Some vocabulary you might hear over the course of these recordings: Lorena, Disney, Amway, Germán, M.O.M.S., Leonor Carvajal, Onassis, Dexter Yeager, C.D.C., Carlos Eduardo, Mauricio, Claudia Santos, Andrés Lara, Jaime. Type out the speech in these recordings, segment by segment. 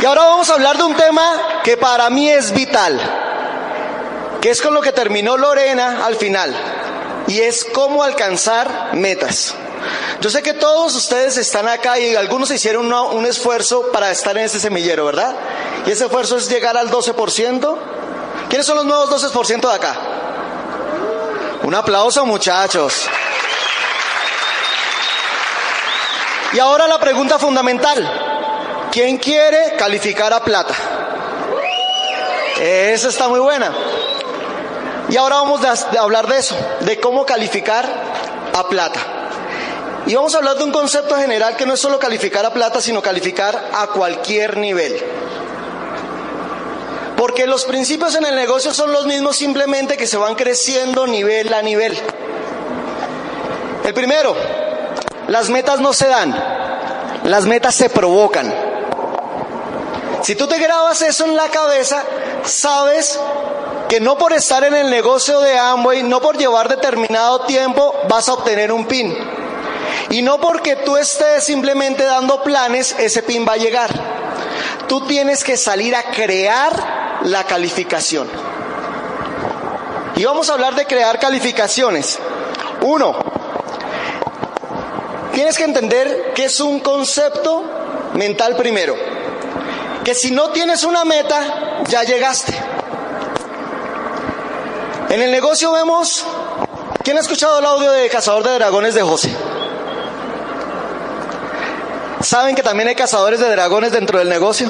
Y ahora vamos a hablar de un tema que para mí es vital, que es con lo que terminó Lorena al final, y es cómo alcanzar metas. Yo sé que todos ustedes están acá y algunos hicieron un esfuerzo para estar en este semillero, ¿verdad? Y ese esfuerzo es llegar al 12%. ¿Quiénes son los nuevos 12% de acá? Un aplauso, muchachos. Y ahora la pregunta fundamental: ¿quién quiere calificar a plata? Esa está muy buena. Y ahora vamos a hablar de eso, de cómo calificar a plata. Y vamos a hablar de un concepto general que no es solo calificar a plata, sino calificar a cualquier nivel. Porque los principios en el negocio son los mismos, simplemente que se van creciendo nivel a nivel. El primero: las metas no se dan, las metas se provocan. Si tú te grabas eso en la cabeza, sabes que no por estar en el negocio de Amway, no por llevar determinado tiempo, vas a obtener un pin. Y no porque tú estés simplemente dando planes, ese pin va a llegar. Tú tienes que salir a crear la calificación. Y vamos a hablar de crear calificaciones. Uno, tienes que entender que es un concepto mental primero. Que si no tienes una meta, ya llegaste. En el negocio vemos... ¿Quién ha escuchado el audio de Cazador de Dragones de José? ¿Saben que también hay cazadores de dragones dentro del negocio?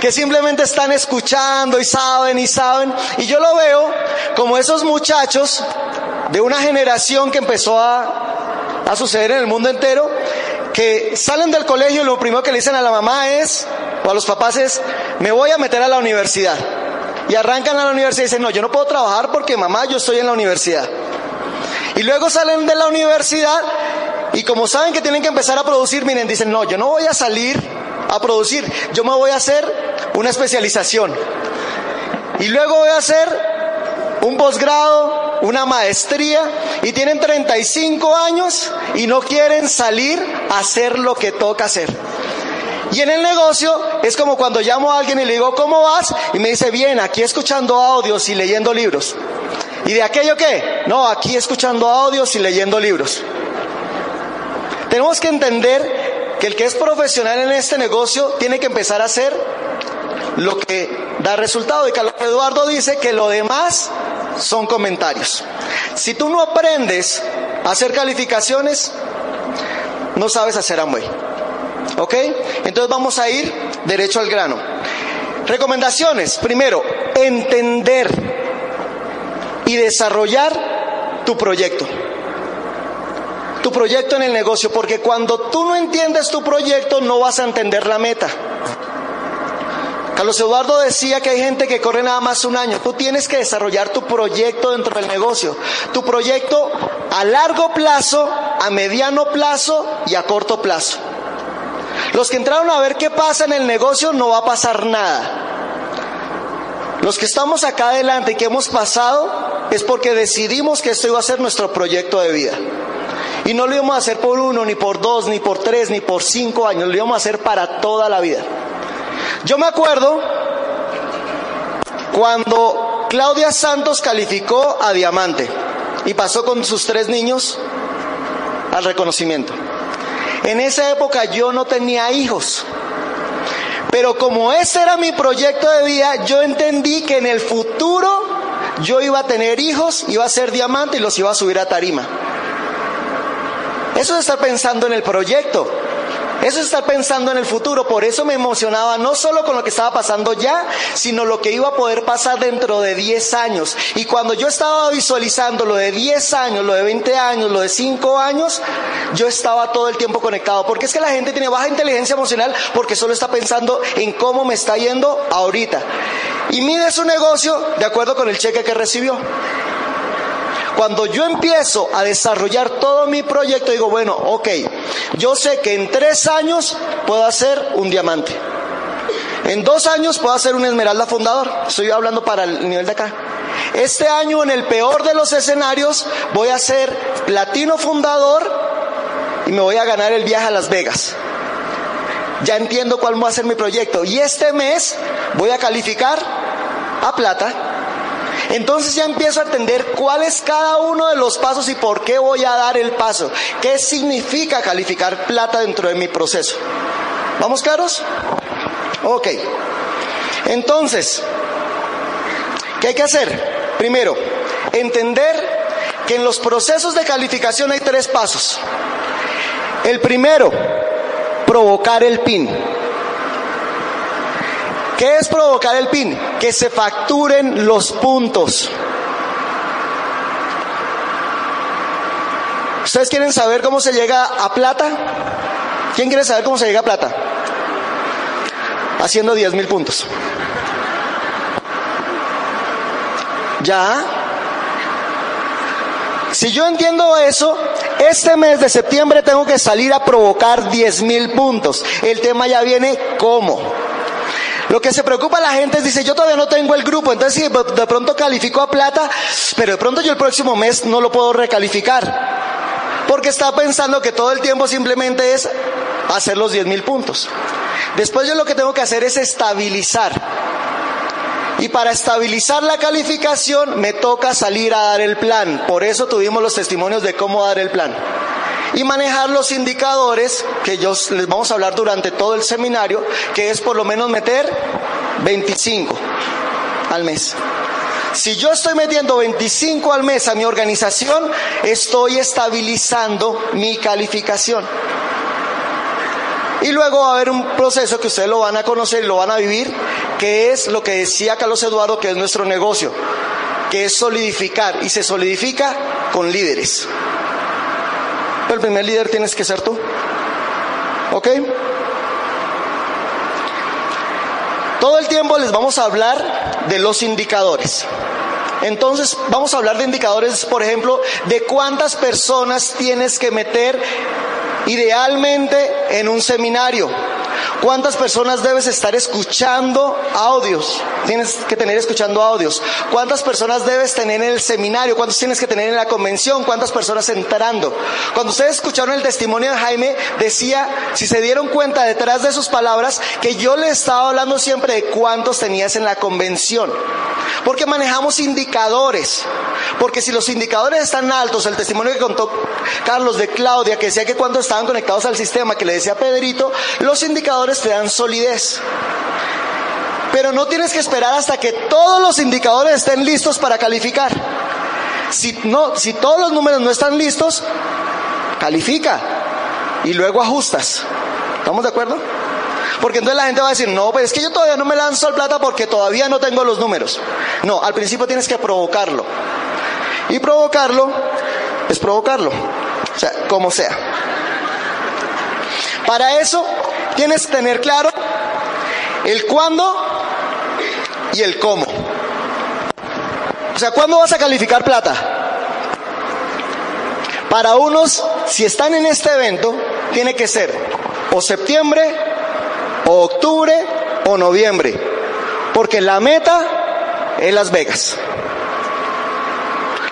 Que simplemente están escuchando y saben y saben. Y yo lo veo como esos muchachos de una generación que empezó a suceder en el mundo entero, que salen del colegio y lo primero que le dicen a la mamá es, o a los papás es, me voy a meter a la universidad. Y arrancan a la universidad y dicen, no, yo no puedo trabajar porque mamá, yo estoy en la universidad. Y luego salen de la universidad y como saben que tienen que empezar a producir, miren, dicen, no, yo no voy a salir a producir, yo me voy a hacer una especialización. Y luego voy a hacer un posgrado, una maestría, y tienen 35 años y no quieren salir a hacer lo que toca hacer. Y en el negocio es como cuando llamo a alguien y le digo, ¿cómo vas? Y me dice, bien, aquí escuchando audios y leyendo libros. ¿Y de aquello qué? No, aquí escuchando audios y leyendo libros. Tenemos que entender que el que es profesional en este negocio tiene que empezar a hacer lo que da resultado. Y Carlos Eduardo dice que lo demás son comentarios. Si tú no aprendes a hacer calificaciones, no sabes hacer Amway. ¿Ok? Entonces vamos a ir derecho al grano. Recomendaciones. Primero, entender y desarrollar tu proyecto. Tu proyecto en el negocio, porque cuando tú no entiendes tu proyecto, no vas a entender la meta. Carlos Eduardo decía que hay gente que corre nada más un año. Tú tienes que desarrollar tu proyecto dentro del negocio. Tu proyecto a largo plazo, a mediano plazo y a corto plazo. Los que entraron a ver qué pasa en el negocio, no va a pasar nada. Los que estamos acá adelante y que hemos pasado, es porque decidimos que esto iba a ser nuestro proyecto de vida. Y no lo íbamos a hacer por 1, ni por 2, ni por 3, ni por 5 años. Lo íbamos a hacer para toda la vida. Yo me acuerdo cuando Claudia Santos calificó a diamante y pasó con sus 3 niños al reconocimiento. En esa época yo no tenía hijos, pero como ese era mi proyecto de vida, yo entendí que en el futuro yo iba a tener hijos, iba a ser diamante y los iba a subir a tarima. Eso es estar pensando en el proyecto. Eso es estar pensando en el futuro. Por eso me emocionaba no solo con lo que estaba pasando ya, sino lo que iba a poder pasar dentro de 10 años. Y cuando yo estaba visualizando lo de 10 años, lo de 20 años, lo de 5 años, yo estaba todo el tiempo conectado. Porque es que la gente tiene baja inteligencia emocional porque solo está pensando en cómo me está yendo ahorita. Y mide su negocio de acuerdo con el cheque que recibió. Cuando yo empiezo a desarrollar todo mi proyecto, digo, bueno, ok, yo sé que en 3 años puedo hacer un diamante. En 2 años puedo hacer un esmeralda fundador. Estoy hablando para el nivel de acá. Este año, en el peor de los escenarios, voy a ser platino fundador y me voy a ganar el viaje a Las Vegas. ya entiendo cuál va a ser mi proyecto, y este mes voy a calificar a plata. Entonces ya empiezo a entender cuál es cada uno de los pasos y por qué voy a dar el paso. ¿Qué significa calificar plata dentro de mi proceso? ¿Vamos claros? Ok. Entonces, ¿qué hay que hacer? Primero, entender que en los procesos de calificación hay 3 pasos. El primero, provocar el PIN. ¿Qué es provocar el PIN? Que se facturen los puntos. ¿Ustedes quieren saber cómo se llega a plata? ¿Quién quiere saber cómo se llega a plata? Haciendo 10.000 puntos. ¿Ya? Si yo entiendo eso, este mes de septiembre tengo que salir a provocar 10.000 puntos. El tema ya viene ¿cómo? Lo que se preocupa a la gente es, dice, yo todavía no tengo el grupo, entonces si de pronto califico a plata, pero de pronto yo el próximo mes no lo puedo recalificar, porque está pensando que todo el tiempo simplemente es hacer los 10.000 puntos. Después yo lo que tengo que hacer es estabilizar, y para estabilizar la calificación me toca salir a dar el plan. Por eso tuvimos los testimonios de cómo dar el plan y manejar los indicadores que yo les vamos a hablar durante todo el seminario, que es por lo menos meter 25 al mes. Si yo estoy metiendo 25 al mes a mi organización, estoy estabilizando mi calificación. Y luego va a haber un proceso que ustedes lo van a conocer y lo van a vivir, que es lo que decía Carlos Eduardo, que es nuestro negocio, que es solidificar, y se solidifica con líderes. Pero el primer líder tienes que ser tú. ¿Ok? Todo el tiempo les vamos a hablar de los indicadores. Entonces vamos a hablar de indicadores, por ejemplo, de cuántas personas tienes que meter idealmente en un seminario. ¿Cuántas personas debes estar escuchando audios? Tienes que tener escuchando audios. ¿Cuántas personas debes tener en el seminario? ¿Cuántos tienes que tener en la convención? ¿Cuántas personas entrando? Cuando ustedes escucharon el testimonio de Jaime, decía, si se dieron cuenta detrás de sus palabras, que yo le estaba hablando siempre de cuántos tenías en la convención. Porque manejamos indicadores. Porque si los indicadores están altos, el testimonio que contó Carlos de Claudia, que decía que cuando estaban conectados al sistema, que le decía Pedrito, los indicadores te dan solidez. Pero no tienes que esperar hasta que todos los indicadores estén listos para calificar. Si todos los números no están listos, califica y luego ajustas. ¿Estamos de acuerdo? Porque entonces la gente va a decir, no, pues es que yo todavía no me lanzo al plata porque todavía no tengo los números. No, al principio tienes que provocarlo. Y provocarlo es provocarlo. O sea, como sea. Para eso tienes que tener claro el cuándo y el cómo. O sea, ¿cuándo vas a calificar plata? Para unos, si están en este evento, tiene que ser o septiembre, o octubre o noviembre, porque la meta es Las Vegas.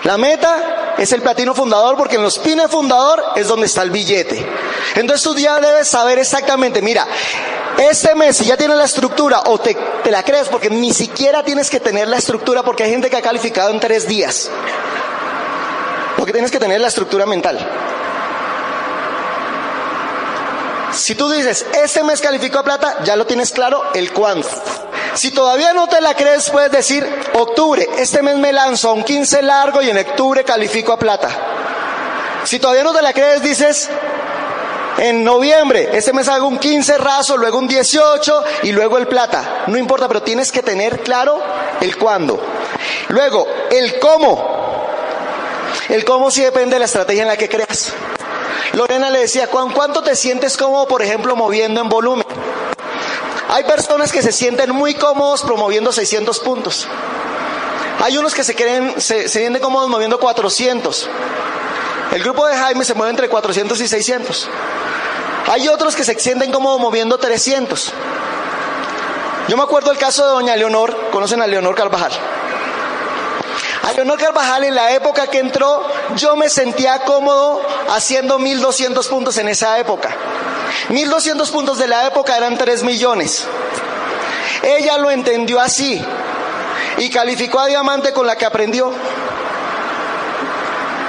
La meta es el platino fundador, porque en los pines fundador es donde está el billete. Entonces tú ya debes saber exactamente, mira, este mes si ya tienes la estructura, o te la crees, porque ni siquiera tienes que tener la estructura, porque hay gente que ha calificado en 3 días, porque tienes que tener la estructura mental. Si tú dices, este mes califico a plata, ya lo tienes claro el cuándo. Si todavía no te la crees, puedes decir, octubre, este mes me lanzo a un 15 largo y en octubre califico a plata. Si todavía no te la crees, dices, en noviembre, este mes hago un 15 raso, luego un 18 y luego el plata. No importa, pero tienes que tener claro el cuándo. Luego, el cómo. El cómo sí depende de la estrategia en la que creas. Lorena le decía, ¿cuánto te sientes cómodo, por ejemplo, moviendo en volumen? Hay personas que se sienten muy cómodos promoviendo 600 puntos. Hay unos que se sienten cómodos moviendo 400. El grupo de Jaime se mueve entre 400 y 600. Hay otros que se sienten cómodos moviendo 300. Yo me acuerdo el caso de doña Leonor. ¿Conocen a Leonor Carvajal? A Leonor Carvajal, en la época que entró, yo me sentía cómodo haciendo 1.200 puntos en esa época. 1.200 puntos de la época eran 3 millones. Ella lo entendió así y calificó a diamante con la que aprendió.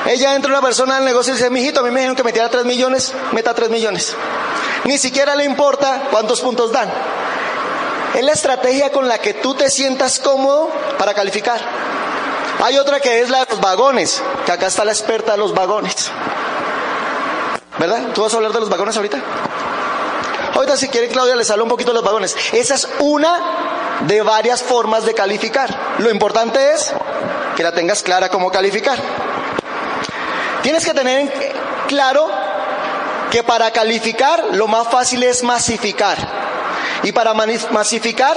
Ella entra una persona al negocio y dice: mijito, a mí me dijeron que metiera 3 millones, meta 3 millones. Ni siquiera le importa cuántos puntos dan. Es la estrategia con la que tú te sientas cómodo para calificar. Hay otra que es la de los vagones, que acá está la experta de los vagones. ¿Verdad? ¿Tú vas a hablar de los vagones ahorita? Ahorita, si quieren, Claudia les habla un poquito de los vagones. Esa es una de varias formas de calificar. Lo importante es que la tengas clara cómo calificar. Tienes que tener claro que para calificar lo más fácil es masificar. Y para masificar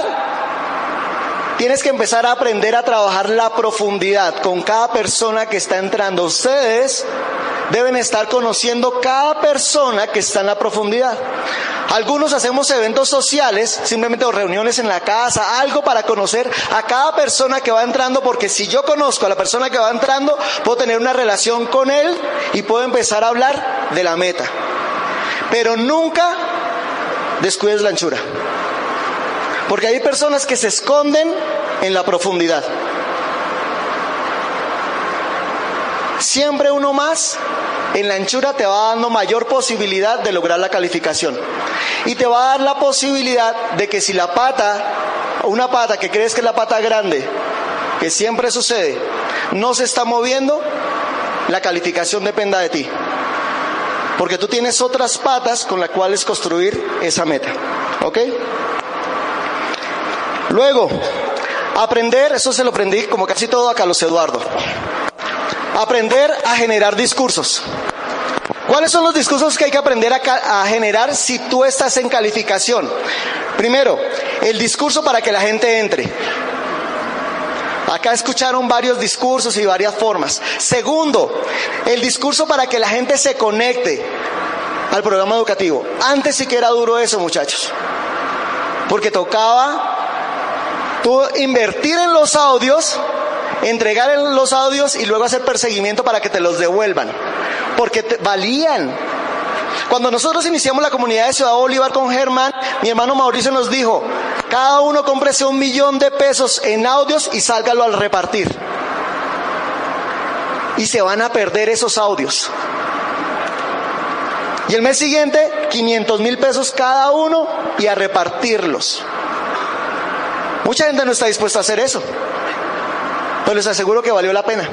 tienes que empezar a aprender a trabajar la profundidad con cada persona que está entrando. Ustedes deben estar conociendo cada persona que está en la profundidad. Algunos hacemos eventos sociales, simplemente o reuniones en la casa, algo para conocer a cada persona que va entrando, porque si yo conozco a la persona que va entrando, puedo tener una relación con él y puedo empezar a hablar de la meta. Pero nunca descuides la anchura, porque hay personas que se esconden en la profundidad. Siempre uno más en la anchura te va dando mayor posibilidad de lograr la calificación. Y te va a dar la posibilidad de que si la pata, una pata que crees que es la pata grande, que siempre sucede, no se está moviendo, la calificación dependa de ti. Porque tú tienes otras patas con las cuales construir esa meta. ¿Ok? Luego, aprender, eso se lo aprendí como casi todo a Carlos Eduardo. Aprender a generar discursos. ¿Cuáles son los discursos que hay que aprender a generar si tú estás en calificación? Primero, el discurso para que la gente entre. Acá escucharon varios discursos y varias formas. Segundo, el discurso para que la gente se conecte al programa educativo. Antes sí que era duro eso, muchachos, porque tocaba tú invertir en los audios, entregar los audios y luego hacer perseguimiento para que te los devuelvan, porque valían. Cuando nosotros iniciamos la comunidad de Ciudad Bolívar con Germán, mi hermano Mauricio nos dijo: cada uno cómprese 1 millón de pesos en audios y sálgalo al repartir, y se van a perder esos audios. Y el mes siguiente, 500.000 pesos cada uno, y a repartirlos. Mucha gente no está dispuesta a hacer eso, pero les aseguro que valió la pena.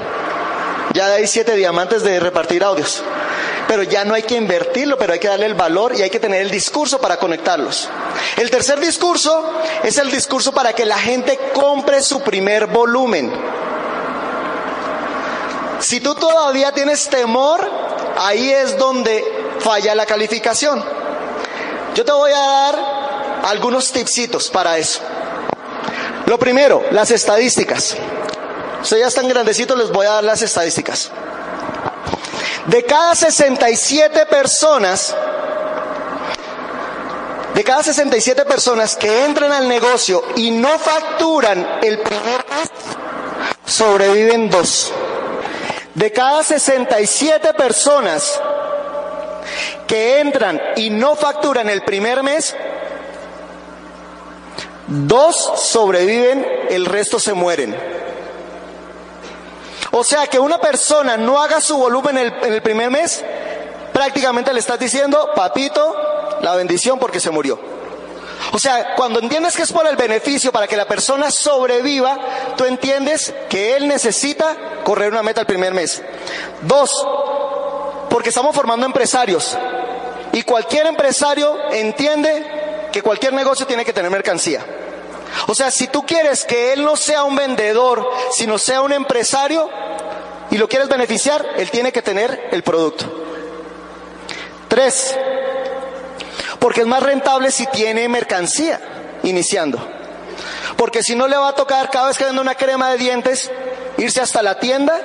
Ya hay 7 diamantes de repartir audios. Pero ya no hay que invertirlo, pero hay que darle el valor y hay que tener el discurso para conectarlos. El tercer discurso es el discurso para que la gente compre su primer volumen. Si tú todavía tienes temor, ahí es donde falla la calificación. Yo te voy a dar algunos tipsitos para eso. Lo primero, las estadísticas. Ustedes ya están grandecitos, les voy a dar las estadísticas. De cada 67 personas que entran al negocio y no facturan el primer mes, sobreviven 2. De cada 67 personas que entran y no facturan el primer mes, 2 sobreviven, el resto se mueren. O sea, que una persona no haga su volumen en el primer mes, prácticamente le estás diciendo: papito, la bendición, porque se murió. O sea, cuando entiendes que es por el beneficio, para que la persona sobreviva, tú entiendes que él necesita correr una meta el primer mes. 2, porque estamos formando empresarios. Y cualquier empresario entiende que cualquier negocio tiene que tener mercancía. O sea, si tú quieres que él no sea un vendedor, sino sea un empresario, y lo quieres beneficiar, él tiene que tener el producto. 3, porque es más rentable si tiene mercancía iniciando. Porque si no, le va a tocar cada vez que vende una crema de dientes, irse hasta la tienda,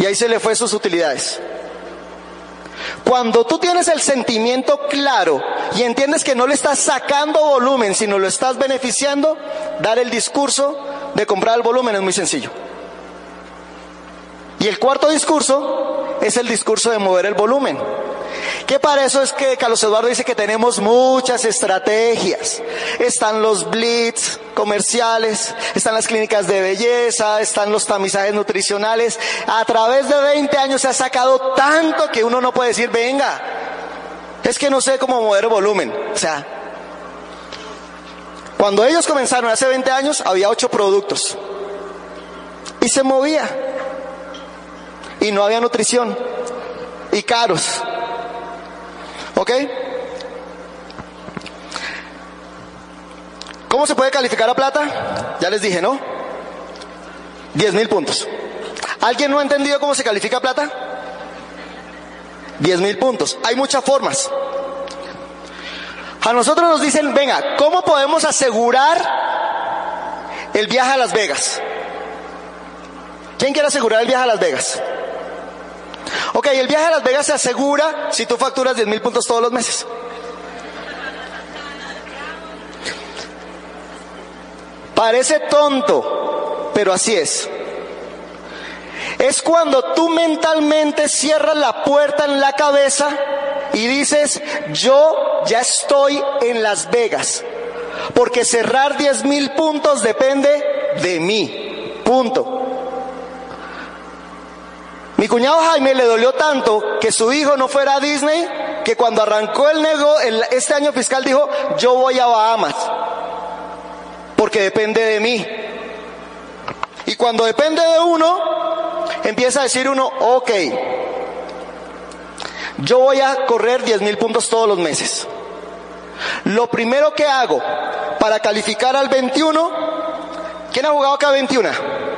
y ahí se le fue sus utilidades. Cuando tú tienes el sentimiento claro y entiendes que no le estás sacando volumen, sino lo estás beneficiando, dar el discurso de comprar el volumen es muy sencillo. Y el cuarto discurso es el discurso de mover el volumen. Que para eso es que Carlos Eduardo dice que tenemos muchas estrategias. Están los blitz comerciales, están las clínicas de belleza, están los tamizajes nutricionales. A través de 20 años se ha sacado tanto que uno no puede decir, venga, es que no sé cómo mover volumen. O sea, cuando ellos comenzaron hace 20 años había 8 productos y se movía y no había nutrición y caros. ¿Ok? ¿Cómo se puede calificar a plata? Ya les dije, ¿no? 10.000 puntos. ¿Alguien no ha entendido cómo se califica a plata? 10.000 puntos. Hay muchas formas. A nosotros nos dicen, venga, ¿cómo podemos asegurar el viaje a Las Vegas? ¿Quién quiere asegurar el viaje a Las Vegas? Ok, el viaje a Las Vegas se asegura si tú facturas 10.000 puntos todos los meses. Parece tonto, pero así es. Es cuando tú mentalmente cierras la puerta en la cabeza y dices, yo ya estoy en Las Vegas, porque cerrar 10.000 puntos depende de mí, punto. Mi cuñado Jaime le dolió tanto que su hijo no fuera a Disney, que cuando arrancó el negocio este año fiscal dijo, yo voy a Bahamas, porque depende de mí. Y cuando depende de uno, empieza a decir uno, ok, yo voy a correr 10.000 puntos todos los meses. Lo primero que hago para calificar al 21, ¿quién ha jugado acá 21?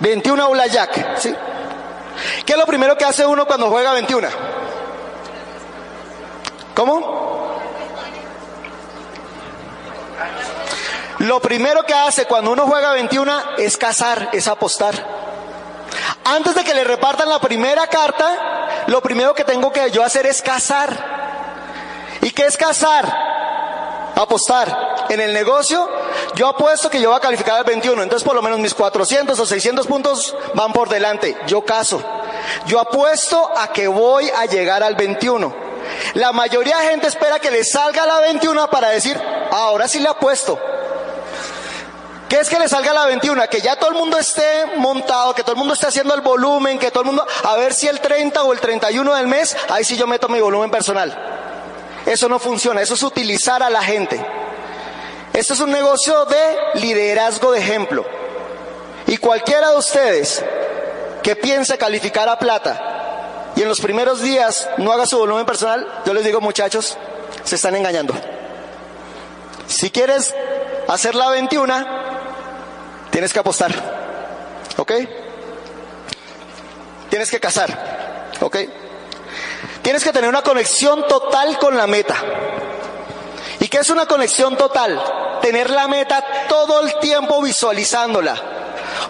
21 blackjack, ¿sí? ¿Qué es lo primero que hace uno cuando juega 21? ¿Cómo? Lo primero que hace cuando uno juega 21 es cazar, es apostar. Antes de que le repartan la primera carta, lo primero que tengo que yo hacer es cazar. ¿Y qué es cazar? Apostar. En el negocio, yo apuesto que yo voy a calificar al 21, entonces por lo menos mis 400 o 600 puntos van por delante. Yo caso. Yo apuesto a que voy a llegar al 21. La mayoría de gente espera que le salga la 21 para decir, ahora sí le apuesto. ¿Qué es que le salga la 21? Que ya todo el mundo esté montado, que todo el mundo esté haciendo el volumen, que todo el mundo... A ver si el 30 o el 31 del mes, ahí sí yo meto mi volumen personal. Eso no funciona, eso es utilizar a la gente. Esto es un negocio de liderazgo de ejemplo. Y cualquiera de ustedes que piense calificar a plata y en los primeros días no haga su volumen personal, yo les digo, muchachos, se están engañando. Si quieres hacer la 21, tienes que apostar. ¿Ok? Tienes que cazar. ¿Ok? Tienes que tener una conexión total con la meta. ¿Y qué es una conexión total? Tener la meta todo el tiempo visualizándola.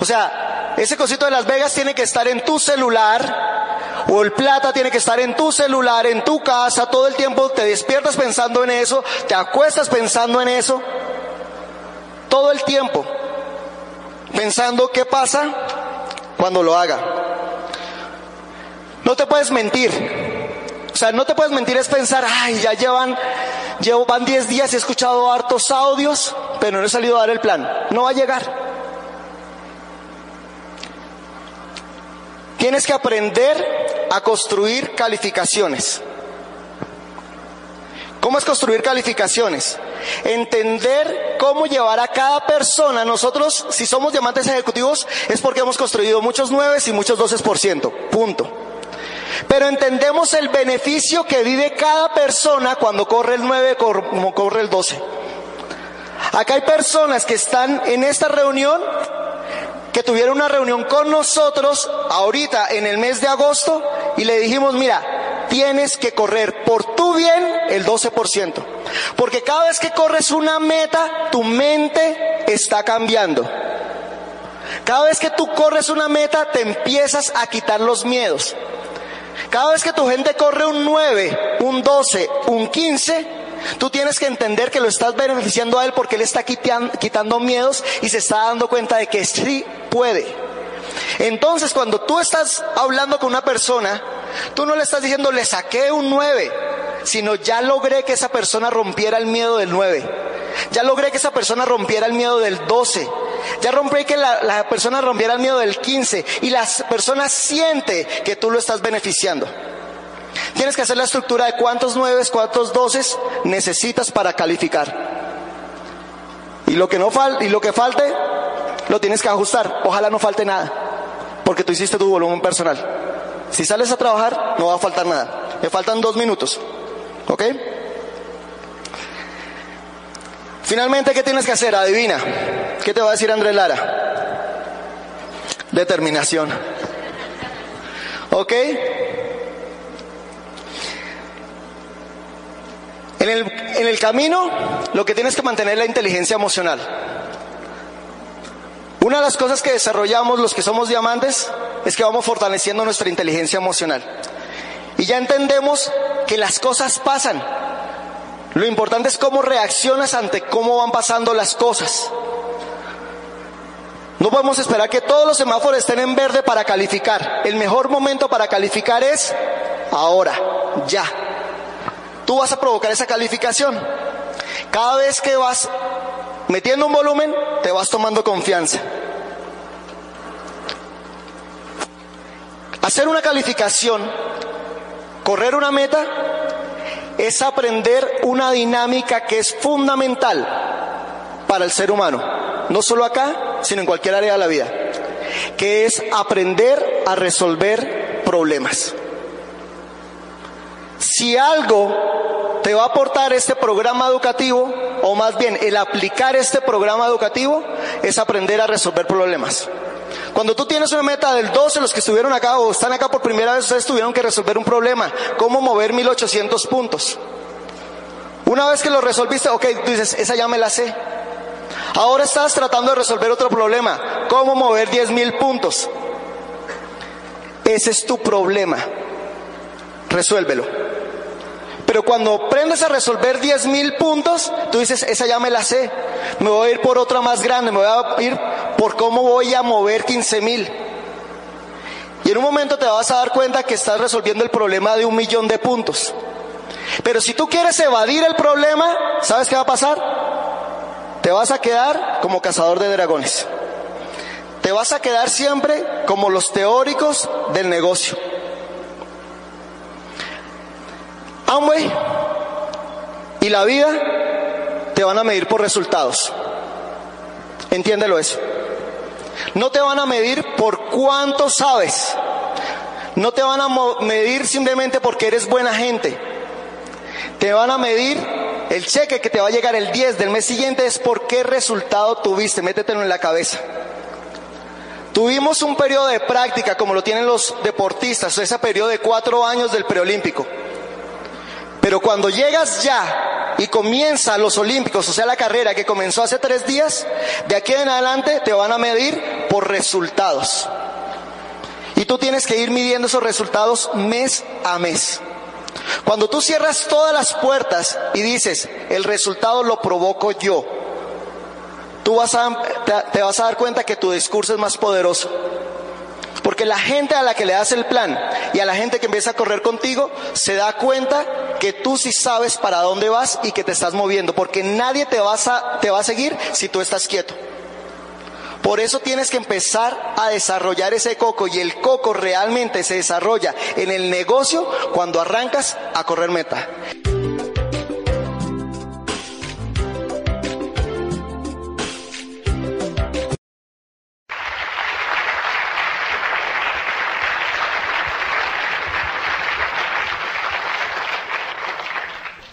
O sea, ese cosito de Las Vegas tiene que estar en tu celular, o el plata tiene que estar en tu celular, en tu casa, todo el tiempo te despiertas pensando en eso, te acuestas pensando en eso, todo el tiempo, pensando qué pasa cuando lo haga. No te puedes mentir. O sea, no te puedes mentir, es pensar, ay, ya van 10 días y he escuchado hartos audios, pero no he salido a dar el plan. No va a llegar. Tienes que aprender a construir calificaciones. ¿Cómo es construir calificaciones? Entender cómo llevar a cada persona. Nosotros, si somos diamantes ejecutivos, es porque hemos construido muchos 9s y muchos 12%. Punto. Pero entendemos el beneficio que vive cada persona cuando corre el 9, como corre el 12. Acá hay personas que están en esta reunión, que tuvieron una reunión con nosotros ahorita en el mes de agosto y le dijimos, mira, tienes que correr por tu bien el 12%. Porque cada vez que corres una meta, tu mente está cambiando. Cada vez que tú corres una meta, te empiezas a quitar los miedos. Cada vez que tu gente corre un 9, un 12, un 15, tú tienes que entender que lo estás beneficiando a él porque él está quitando miedos y se está dando cuenta de que sí puede. Entonces, cuando tú estás hablando con una persona Tú no le estás diciendo, le saqué un 9, sino ya logré que esa persona rompiera el miedo del 9. Ya logré que esa persona rompiera el miedo del 12. Ya rompí que la persona rompiera el miedo del 15. Y la persona siente que tú lo estás beneficiando. Tienes que hacer la estructura de cuántos 9, cuántos 12 necesitas para calificar. Y lo que falte, lo tienes que ajustar. Ojalá no falte nada, porque tú hiciste tu volumen personal. Si sales a trabajar, no va a faltar nada. Me faltan 2 minutos. ¿Ok? Finalmente, ¿qué tienes que hacer? Adivina. ¿Qué te va a decir Andrés Lara? Determinación. ¿Ok? En el camino, lo que tienes que mantener es la inteligencia emocional. Una de las cosas que desarrollamos los que somos diamantes es que vamos fortaleciendo nuestra inteligencia emocional. Y ya entendemos que las cosas pasan. Lo importante es cómo reaccionas ante cómo van pasando las cosas. No podemos esperar que todos los semáforos estén en verde para calificar. El mejor momento para calificar es ahora, ya. Tú vas a provocar esa calificación. Cada vez que vas metiendo un volumen, te vas tomando confianza. Hacer una calificación, correr una meta, es aprender una dinámica que es fundamental para el ser humano. No solo acá, sino en cualquier área de la vida. Que es aprender a resolver problemas. Si algo te va a aportar este programa educativo, o más bien el aplicar este programa educativo, es aprender a resolver problemas. Cuando tú tienes una meta del 12, los que estuvieron acá o están acá por primera vez, ustedes tuvieron que resolver un problema. ¿Cómo mover 1800 puntos? Una vez que lo resolviste, ok, tú dices, esa ya me la sé. Ahora estás tratando de resolver otro problema. ¿Cómo mover 10000 puntos? Ese es tu problema. Resuélvelo. Pero cuando aprendes a resolver 10.000 puntos, tú dices, esa ya me la sé, me voy a ir por otra más grande, me voy a ir por cómo voy a mover 15.000. Y en un momento te vas a dar cuenta que estás resolviendo el problema de 1.000.000 de puntos. Pero si tú quieres evadir el problema, ¿sabes qué va a pasar? Te vas a quedar como cazador de dragones. Te vas a quedar siempre como los teóricos del negocio. Amway y la vida te van a medir por resultados. Entiéndelo eso. No te van a medir por cuánto sabes. No te van a medir simplemente porque eres buena gente. Te van a medir el cheque que te va a llegar el 10 del mes siguiente es por qué resultado tuviste. Métetelo en la cabeza. Tuvimos un periodo de práctica como lo tienen los deportistas, ese periodo de 4 años del preolímpico. Pero cuando llegas ya y comienza los olímpicos, o sea la carrera que comenzó hace 3 días, de aquí en adelante te van a medir por resultados. Y tú tienes que ir midiendo esos resultados mes a mes. Cuando tú cierras todas las puertas y dices, el resultado lo provoco yo, tú te vas a dar cuenta que tu discurso es más poderoso. Porque la gente a la que le das el plan y a la gente que empieza a correr contigo se da cuenta que tú sí sabes para dónde vas y que te estás moviendo, porque nadie te va a seguir si tú estás quieto. Por eso tienes que empezar a desarrollar ese coco, y el coco realmente se desarrolla en el negocio cuando arrancas a correr meta.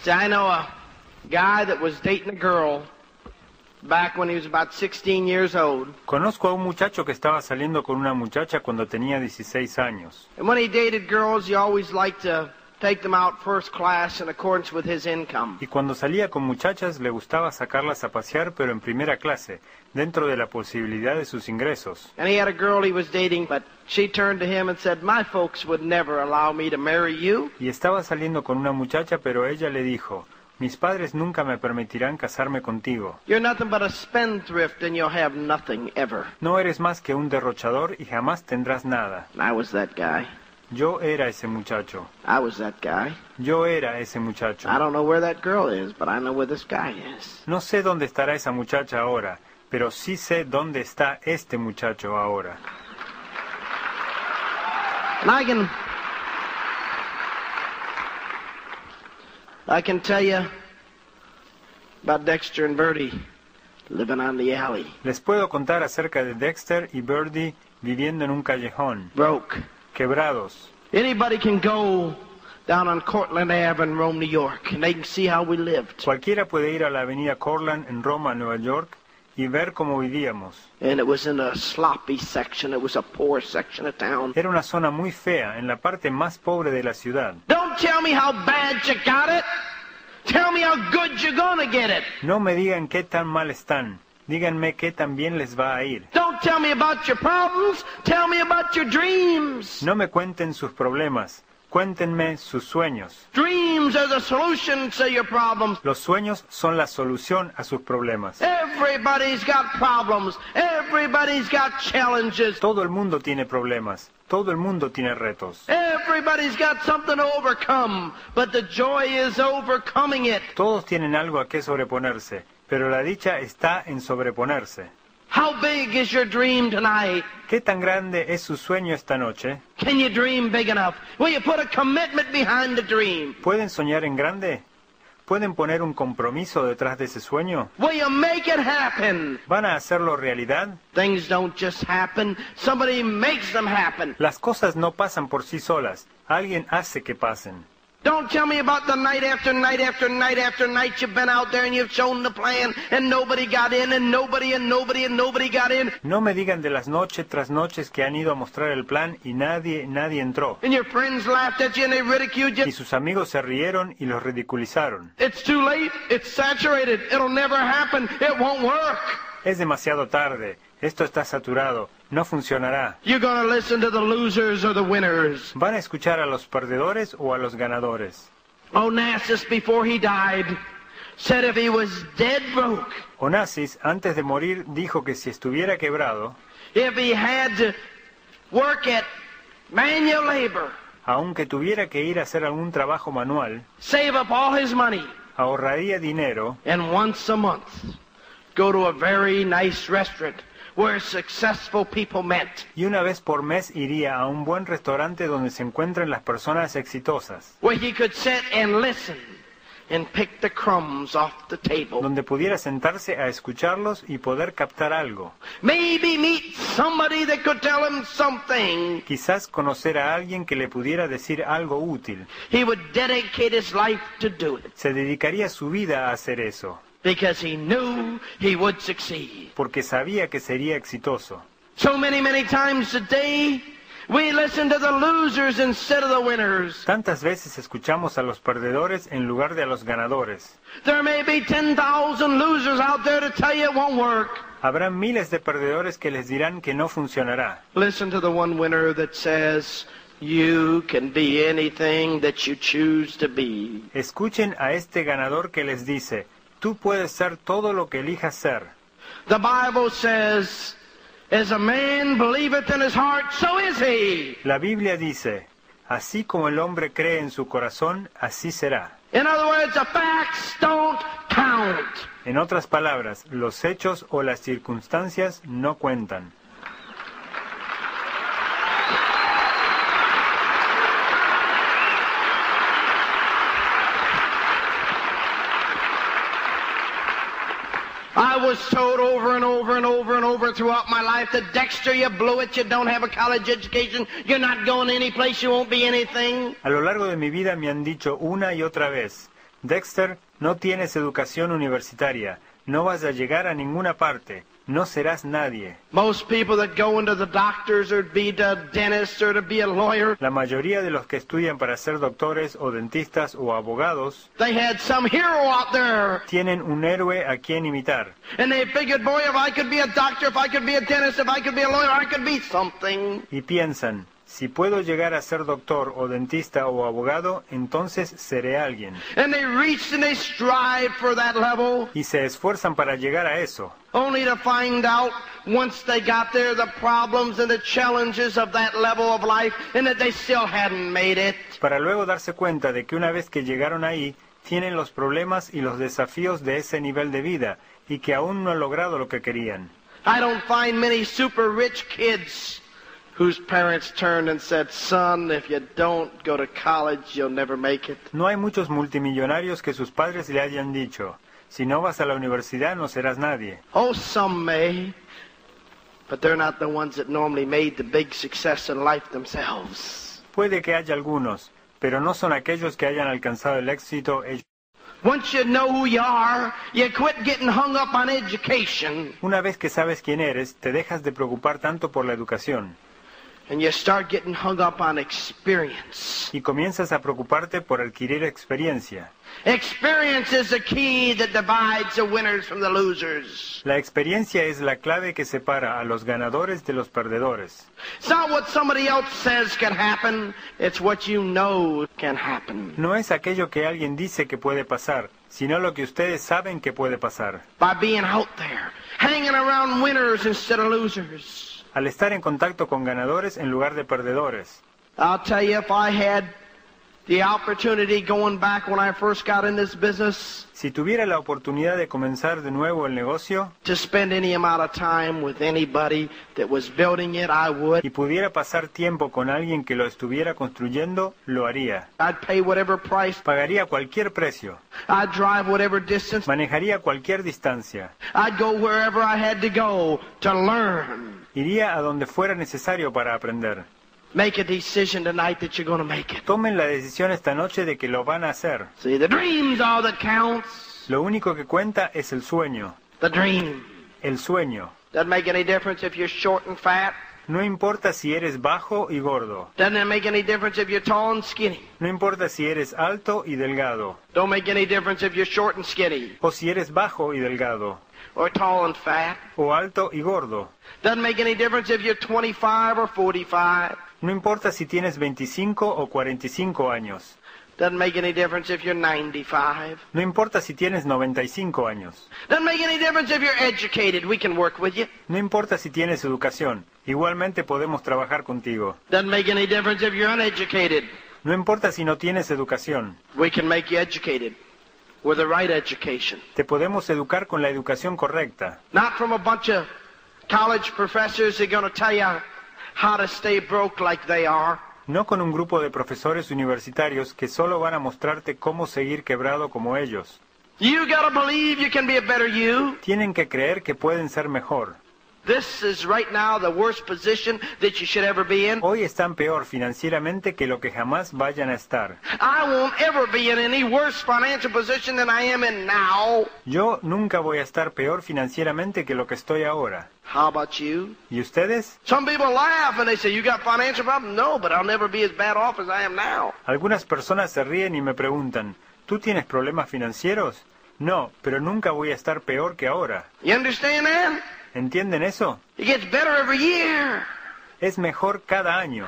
See, I know a guy that was dating a girl back when he was about 16 years old. Conozco a un muchacho que estaba saliendo con una muchacha cuando tenía 16 años. And when he dated girls, he always liked to take them out first class in accordance with his income. Y cuando salía con muchachas le gustaba sacarlas a pasear pero en primera clase, dentro de la posibilidad de sus ingresos. And he had a girl he was dating, but she turned to him and said, "My folks would never allow me to marry you." Y estaba saliendo con una muchacha, pero ella le dijo, "Mis padres nunca me permitirán casarme contigo." You're nothing but a spendthrift and you'll have nothing ever. No eres más que un derrochador y jamás tendrás nada. I was that guy. Yo era ese muchacho. I was that guy. Yo era ese muchacho. I don't know where that girl is, but I know where this guy is. No sé dónde estará esa muchacha ahora, pero sí sé dónde está este muchacho ahora. And I can tell you about Dexter and Birdie living on the alley. Les puedo contar acerca de Dexter y Birdie viviendo en un callejón. Broke. Quebrados. Anybody can go down on Cortland Ave in Rome, New York, and they can see how we lived. Cualquiera puede ir a la avenida Cortland en Roma, Nueva York, y ver cómo vivíamos. And it was in a sloppy section. It was a poor section of town. Era una zona muy fea, en la parte más pobre de la ciudad. Don't tell me how bad you got it. Tell me how good you're gonna get it. No me digan qué tan mal están. Díganme qué tan bien les va a ir. Don't tell me about your problems. Tell me about your dreams. No me cuenten sus problemas. Cuéntenme sus sueños. Dreams are the solution to your problems. Los sueños son la solución a sus problemas. Everybody's got problems. Everybody's got challenges. Todo el mundo tiene problemas. Todo el mundo tiene retos. Everybody's got something to overcome, but the joy is overcoming it. Todos tienen algo a que sobreponerse, pero la dicha está en sobreponerse. How big is your dream tonight? ¿Qué tan grande es su sueño esta noche? Can you dream big enough? Will you put a commitment behind the dream? ¿Pueden soñar en grande? ¿Pueden poner un compromiso detrás de ese sueño? Will you make it happen? ¿Van a hacerlo realidad? Things don't just happen. Somebody makes them happen. Las cosas no pasan por sí solas. Alguien hace que pasen. Don't tell me about the night after night after night after night you've been out there and you've shown the plan and nobody got in and nobody got in. No me digan de las noches tras noches que han ido a mostrar el plan y nadie entró. And your friends laughed at you and they ridiculed you. Y sus amigos se rieron y los ridiculizaron. It's too late. It's saturated. It'll never happen. It won't work. Es demasiado tarde. Esto está saturado. No funcionará. You're gonna listen to the losers or the winners. ¿Van a escuchar a los perdedores o a los ganadores? Onassis, before he died, said if he was dead broke. Onassis, antes de morir, dijo que si estuviera quebrado, if he had to work at manual labor, aunque tuviera que ir a hacer algún trabajo manual, save up all his money, ahorraría dinero, and once a month go to a very nice restaurant where successful people met. Y una vez por mes iría a un buen restaurante donde se encuentran las personas exitosas. Where he could sit and listen and pick the crumbs off the table. Donde pudiera sentarse a escucharlos y poder captar algo. Maybe meet somebody that could tell him something. Quizás conocer a alguien que le pudiera decir algo útil. He would dedicate his life to do it. Se dedicaría su vida a hacer eso. Because he knew he would succeed. Porque sabía que sería exitoso. So many times today we listen to the losers instead of the winners. Tantas veces escuchamos a los perdedores en lugar de a los ganadores. There may be 10,000 losers out there to tell you it won't work. Habrá miles de perdedores que les dirán que no funcionará. Listen to the one winner that says you can be anything that you choose to be. Escuchen a este ganador que les dice: tú puedes ser todo lo que elijas ser. The Bible says, as a man believeth in his heart, so is he. La Biblia dice, así como el hombre cree en su corazón, así será. In other words, the facts don't count. En otras palabras, los hechos o las circunstancias no cuentan. I was told over and over and over and over throughout my life that Dexter, you blew it, you don't have a college education, you're not going any place, you won't be anything. A lo largo de mi vida me han dicho una y otra vez, Dexter, no tienes educación universitaria, no vas a llegar a ninguna parte, no serás nadie. Most people that go into the doctors or to be a dentist or to be a lawyer, la mayoría de los que estudian para ser doctores o dentistas o abogados, they had some hero out there. Tienen un héroe a quien imitar. And they figured, boy, if I could be a doctor, if I could be a dentist, if I could be a lawyer, I could be something. Y piensan, si puedo llegar a ser doctor o dentista o abogado, entonces seré alguien. And they reach and they strive for that level. Y se esfuerzan para llegar a eso. Only to find out once they got there, the problems and the challenges of that level of life, and that they still hadn't made it. Para luego darse cuenta de que una vez que llegaron ahí, tienen los problemas y los desafíos de ese nivel de vida, y que aún no han logrado lo que querían. I don't find many super rich kids whose parents turned and said, "Son, if you don't go to college, you'll never make it." No hay muchos multimillonarios que sus padres le hayan dicho, si no vas a la universidad no serás nadie. Oh, some may, but they're not the ones that normally made the big success in life themselves. Puede que haya algunos, pero no son aquellos que hayan alcanzado el éxito ellos. Once you know who you are, you quit getting hung up on education. Una vez que sabes quién eres, te dejas de preocupar tanto por la educación. And you start getting hung up on experience. Y comienzas a preocuparte por adquirir experiencia. Experience is the key that divides the winners from the losers. La experiencia es la clave que separa a los ganadores de los perdedores. It's not what somebody else says can happen, it's what you know can happen. No es aquello que alguien dice que puede pasar, sino lo que ustedes saben que puede pasar. By being out there, hanging around winners instead of losers. Al estar en contacto con ganadores en lugar de perdedores. I'll tell you, if I had the opportunity going back when I first got in this business, si tuviera la oportunidad de comenzar de nuevo el negocio, to spend any amount of time with anybody that was building it, I would. Y pudiera pasar tiempo con alguien que lo estuviera construyendo, lo haría. I'd pay whatever price. Pagaría cualquier precio. I'd drive whatever distance. Manejaría cualquier distancia. I'd go wherever I had to go to learn. Iría a donde fuera necesario para aprender. Make a decision tonight that you're going to make it. Tomen la decisión esta noche de que lo van a hacer. See, the dream's all that counts. Lo único que cuenta es el sueño. The dream. El sueño. Doesn't make any difference if you're short and fat. No importa si eres bajo y gordo. Doesn't make any difference if you're tall and skinny. No importa si eres alto y delgado. Don't make any difference if you're short and skinny. O si eres bajo y delgado. Or tall and fat. O alto y gordo. Doesn't make any difference if you're 25 or 45. No importa si tienes 25 o 45 años. Doesn't make any difference if you're 95. No importa si tienes 95 años. Doesn't make any difference if you're educated. We can work with you. No importa si tienes educación. Igualmente podemos trabajar contigo. Doesn't make any difference if you're uneducated. No importa si no tienes educación. We can make you educated. With the right education. Te podemos educar con la educación correcta. Not from a bunch of college professors that are going to tell you how to stay broke like they are. No con un grupo de profesores universitarios que solo van a mostrarte cómo seguir quebrado como ellos. You gotta believe you can be a better you. Tienen que creer que pueden ser mejor. This is right now the worst position that you should ever be in. Hoy están peor financieramente que lo que jamás vayan a estar. I won't ever be in any worse financial position than I am in now. Yo nunca voy a estar peor financieramente que lo que estoy ahora. How about you? ¿Y ustedes? Some people laugh and they say, "You got financial problems?" No, but I'll never be as bad off as I am now. Algunas personas se ríen y me preguntan, ¿tú tienes problemas financieros? No, pero nunca voy a estar peor que ahora. You understand that? ¿Entienden eso? It gets better every year. Es mejor cada año.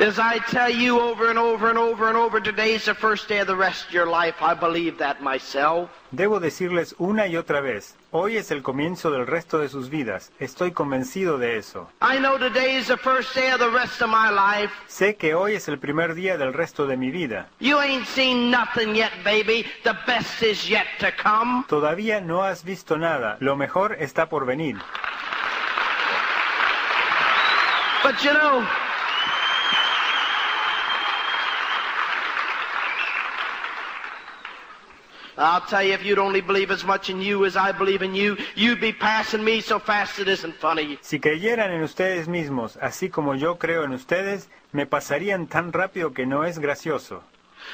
As I tell you over and over and over and over, today's the first day of the rest of your life. I believe that myself. Debo decirles una y otra vez, hoy es el comienzo del resto de sus vidas. Estoy convencido de eso. I know today is the first day of the rest of my life. Sé que hoy es el primer día del resto de mi vida. You ain't seen nothing yet, baby. The best is yet to come. Todavía no has visto nada. Lo mejor está por venir. But you know, I'll tell you, if you'd only believe as much in you as I believe in you, you'd be passing me so fast it isn't funny. Si creyeran en ustedes mismos, así como yo creo en ustedes, me pasarían tan rápido que no es gracioso.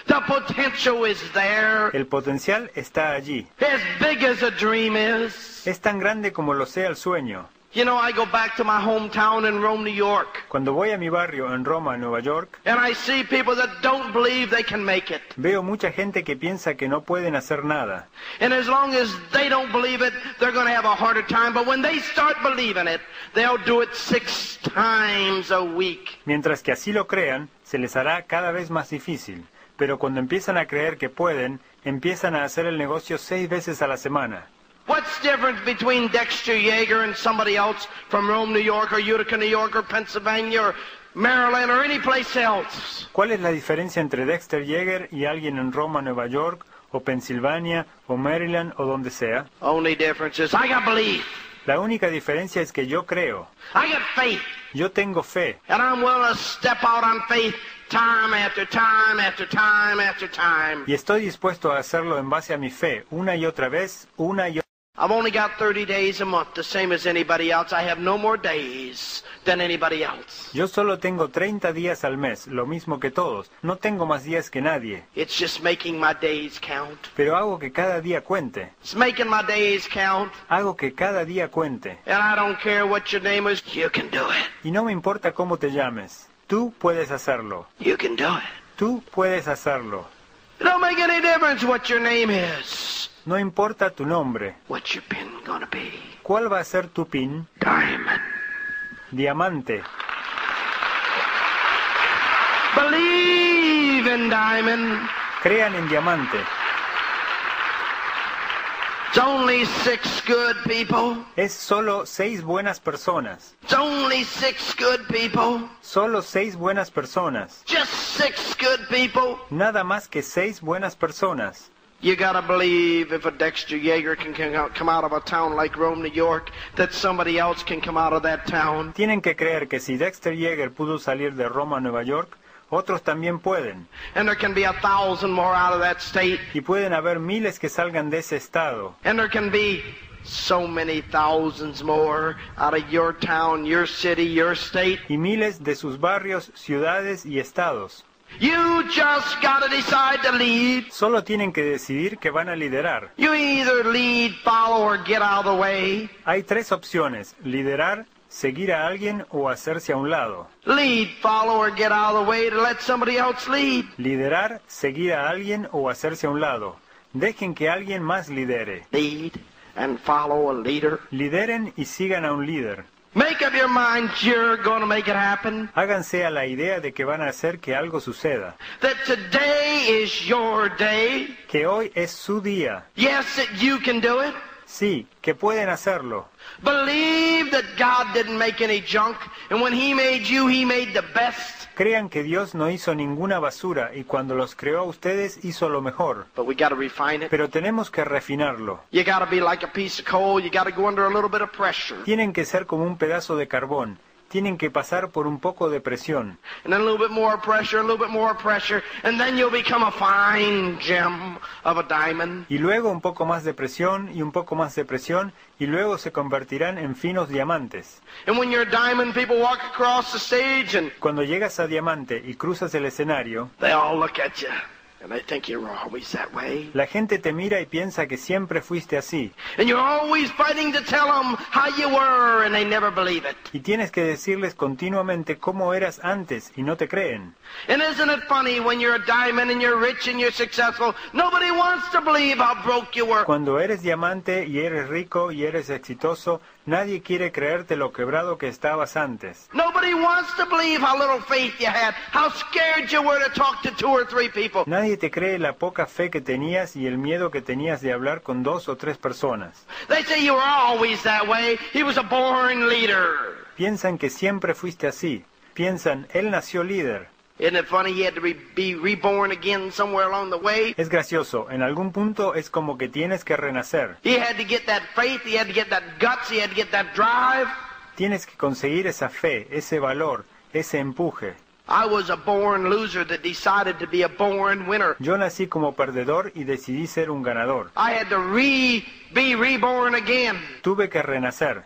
The potential is there. El potencial está allí. As big as a dream is. Es tan grande como lo sea el sueño. You know, I go back to my hometown in Rome, New York. Cuando voy a mi barrio en Roma, Nueva York, and I see people that don't believe they can make it. Veo mucha gente que piensa que no pueden hacer nada. And as long as they don't believe it, they're going to have a harder time. But when they start believing it, they'll do it 6 times a week. Mientras que así lo crean, se les hará cada vez más difícil. pero cuando empiezan a creer que pueden, empiezan a hacer el negocio 6 veces a la semana. What's the difference between Dexter Yeager and somebody else from Rome, New York, or Utica, New York, or Pennsylvania, or Maryland, or any place else? ¿Cuál es la diferencia entre Dexter Yeager y alguien en Roma, Nueva York, o Pensilvania, o Maryland, o donde sea? Only difference is I got belief. La única diferencia es que yo creo. I got faith. Yo tengo fe. And I'm willing to step out on faith. Time after time after time after time. Y estoy dispuesto a hacerlo en base a mi fe, una y otra vez, una y otra. I've only got 30 days a month, the same as anybody else. I have no more days than anybody else. Yo solo tengo 30 días al mes, lo mismo que todos. No tengo más días que nadie. It's just making my days count. Pero hago que cada día cuente. It's making my days count. Hago que cada día cuente. And I don't care what your name is. You can do it. Y no me importa cómo te llames. Tú puedes hacerlo. You can do it. Tú puedes hacerlo. It don't make any difference what your name is. No importa tu nombre. What's your pin gonna be? ¿Cuál va a ser tu pin? Diamond. Diamante. Believe in diamond. Crean en diamante. It's only 6 good people. Es solo 6 buenas personas. It's only 6 good people. Solo 6 buenas personas. Just 6 good people. Nada más que 6 buenas personas. You gotta believe if a Dexter Yeager can come out of a town like Rome, New York, that somebody else can come out of that town. Tienen que creer que si Dexter Yeager pudo salir de Roma, Nueva York, otros también pueden. And there can be 1,000 more out of that state. Y pueden haber miles que salgan de ese estado. And there can be so many thousands more out of your town, your city, your state. Y miles de sus barrios, ciudades y estados. You just gotta decide to lead. Solo tienen que decidir que van a liderar. You either lead, follow, or get out of the way. Hay 3 opciones: liderar, seguir a alguien o hacerse a un lado. Lead, follow, or get out of the way to let somebody else lead. Liderar, seguir a alguien o hacerse a un lado. Dejen que alguien más lidere. Lead and follow a leader. Lideren y sigan a un líder. Make up your mind you're going to make it happen. Háganse a la idea de que van a hacer que algo suceda. That today is your day. Que hoy es su día. Yes, that you can do it. Sí, que pueden hacerlo. Believe that God didn't make any junk, and when He made you, He made the best. Crean que Dios no hizo ninguna basura y cuando los creó a ustedes hizo lo mejor. Pero tenemos que refinarlo. Tienen que ser como un pedazo de carbón. Tienen que pasar por un poco de presión. Y luego un poco más de presión y un poco más de presión y luego se convertirán en finos diamantes. Cuando llegas a diamante y cruzas el escenario, and I think you're always that way. La gente te mira y piensa que siempre fuiste así. And you're always fighting to tell them how you were, and they never believe it. Y tienes que decirles continuamente cómo eras antes y no te creen. And isn't it funny when you're a diamond and you're rich and you're successful, nobody wants to believe how broke you were. Cuando eres diamante y eres rico y eres exitoso, nadie quiere creerte lo quebrado que estabas antes. Nobody wants to believe how little faith you had, how scared you were to talk to 2 or 3 people. Nadie te cree la poca fe que tenías y el miedo que tenías de hablar con 2 o 3 personas. Piensan que siempre fuiste así. Piensan, él nació líder. Es gracioso, en algún punto es como que tienes que renacer. Tienes que conseguir esa fe, ese valor, ese empuje. Yo nací como perdedor y decidí ser un ganador. Tuve que renacer.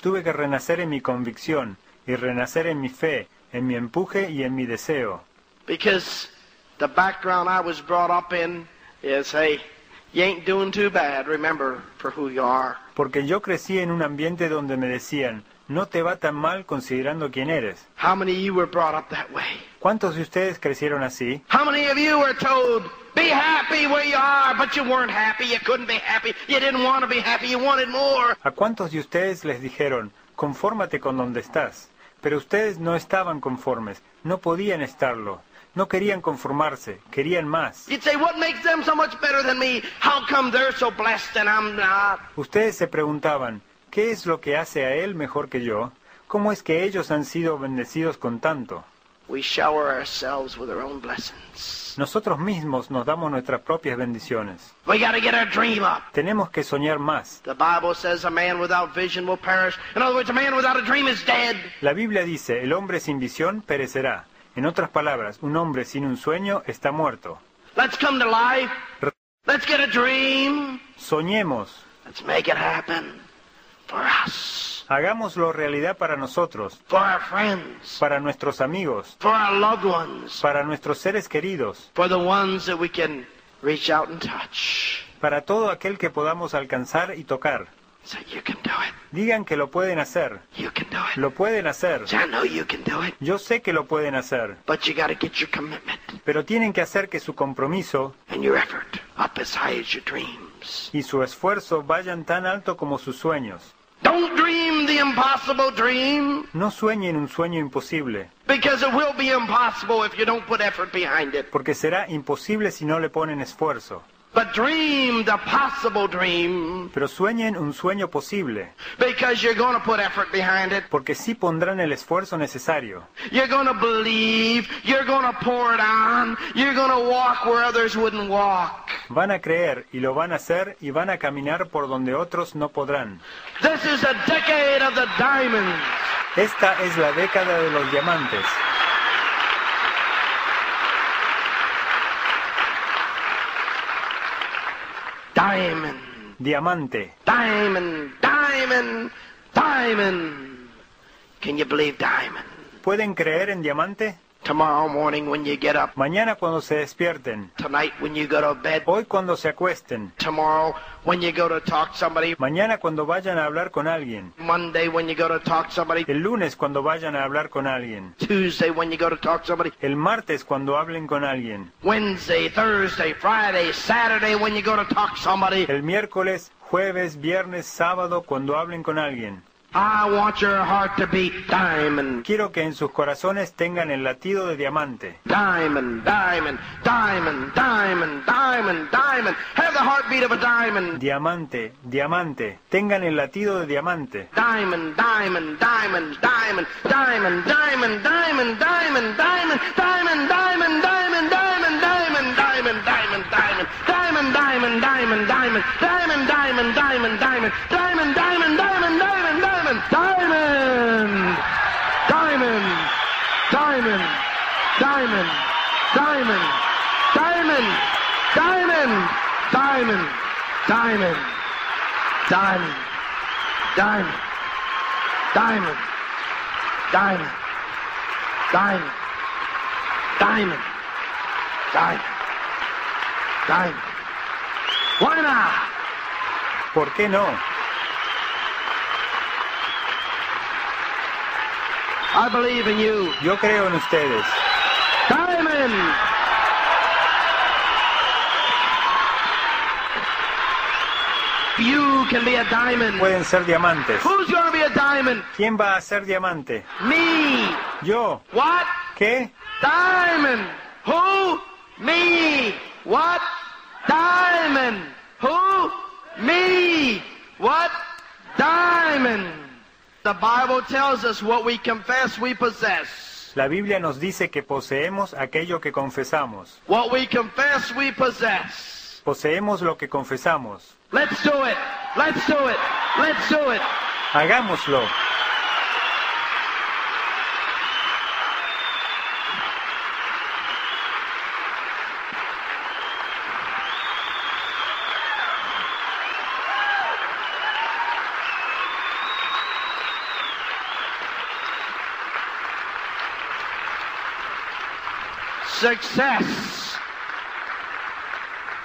Tuve que renacer en mi convicción y renacer en mi fe, en mi empuje y en mi deseo. Because the background I was brought up in is, hey, you ain't doing too bad, remember, for who you are. Porque yo crecí en un ambiente donde me decían, no te va tan mal considerando quién eres. How many of you were brought up that way? ¿Cuántos de ustedes crecieron así? How many of you were told, be happy where you are, but you weren't happy, you couldn't be happy, you didn't want to be happy, you wanted more? ¿A cuántos de ustedes les dijeron, Confórmate con donde estás. Pero ustedes no estaban conformes, no podían estarlo, no querían conformarse, querían más. Ustedes se preguntaban, ¿qué es lo que hace a él mejor que yo? ¿Cómo es que ellos han sido bendecidos con tanto? Nosotros mismos nos damos nuestras propias bendiciones. Tenemos que soñar más. La Biblia dice, el hombre sin visión perecerá. En otras palabras, un hombre sin un sueño está muerto. Soñemos. Hagámoslo realidad para nosotros, para nuestros amigos, para nuestros seres queridos, para todo aquel que podamos alcanzar y tocar. Digan que lo pueden hacer. Lo pueden hacer. Yo sé que lo pueden hacer. Pero tienen que hacer que su compromiso y su esfuerzo vayan tan alto como sus sueños. Don't dream the impossible dream. No sueñen un sueño imposible. Because it will be impossible if you don't put effort behind it. Porque será imposible si no le ponen esfuerzo. But dream the possible dream. Pero sueñen un sueño posible. Because you're going to put effort behind it. Porque sí pondrán el esfuerzo necesario. You're going to believe, you're going to pour it on, you're going to walk where others wouldn't walk. Van a creer y lo van a hacer y van a caminar por donde otros no podrán. This is the decade of the diamonds. Esta es la década de los diamantes. Diamond. Diamante. Diamond, diamond, diamond. Can you believe diamond? ¿Pueden creer en diamante? Tomorrow morning when you get up. Mañana cuando se despierten. Tonight when you go to bed. Hoy cuando se acuesten. Tomorrow when you go to talk to somebody. Mañana cuando vayan a hablar con alguien. Monday when you go to talk to somebody. El lunes cuando vayan a hablar con alguien. Tuesday when you go to talk to somebody. El martes cuando hablen con alguien. Wednesday, Thursday, Friday, Saturday when you go to talk to somebody. El miércoles, jueves, viernes, sábado cuando hablen con alguien. I want your heart to beat diamond. Quiero que en sus corazones tengan el latido de diamante. Diamond, diamond, diamond, diamond, diamond, diamond. Have the heartbeat of a diamond. Diamante, diamante. Tengan el latido de diamante. Diamond, diamond, diamond, diamond, diamond, diamond, diamond, diamond, diamond, diamond, diamond, diamond, diamond, diamond, diamond, diamond, diamond, diamond, diamond, diamond, diamond, diamond, diamond, diamond, diamond, diamond, diamond, diamond, diamond. Diamond, diamond, diamond, diamond, diamond, diamond, diamond, diamond, diamond, diamond, diamond, diamond, diamond, diamond, diamond, diamond, diamond. Why not? ¿Por qué no? I believe in you. Yo creo en ustedes. Diamond. You can be a diamond. Pueden ser diamantes. Who's going to be a diamond? ¿Quién va a ser diamante? Me. Yo. What? ¿Qué? Diamond. Who? Me. What? Diamond. Who? Me. What? Diamond. The Bible tells us what we confess we possess. La Biblia nos dice que poseemos aquello que confesamos. What we confess we possess. Poseemos lo que confesamos. Let's do it. Let's do it. Let's do it. Hagámoslo. Success.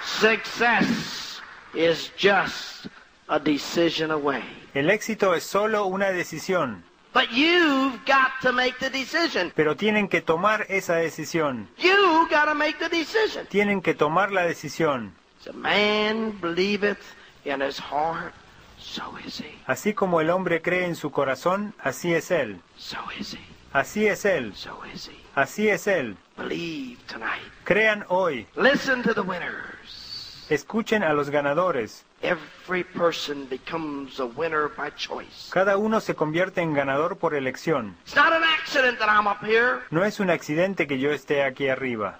Success is just a decision away. El éxito es solo una decisión. But you've got to make the decision. Pero tienen que tomar esa decisión. You got to make the decision. Tienen que tomar la decisión. A man believeth in his heart Así como el hombre cree en su corazón, así es él. Así es él. Así es él. Crean hoy. Escuchen a los ganadores. Cada uno se convierte en ganador por elección. No es un accidente que yo esté aquí arriba.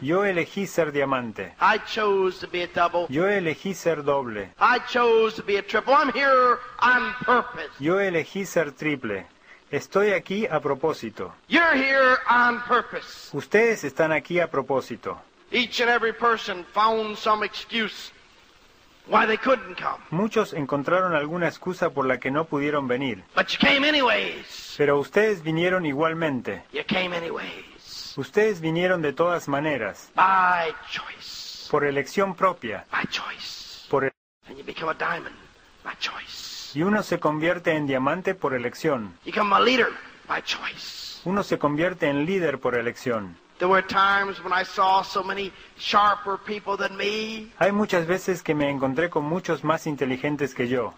Yo elegí ser diamante. Yo elegí ser doble. Yo elegí ser triple. Estoy aquí a propósito. Ustedes están aquí a propósito. Muchos encontraron alguna excusa por la que no pudieron venir. Pero ustedes vinieron igualmente. Ustedes vinieron de todas maneras. Por elección propia. Y uno se convierte en diamante por elección. Uno se convierte en líder por elección. Hay muchas veces que me encontré con muchos más inteligentes que yo.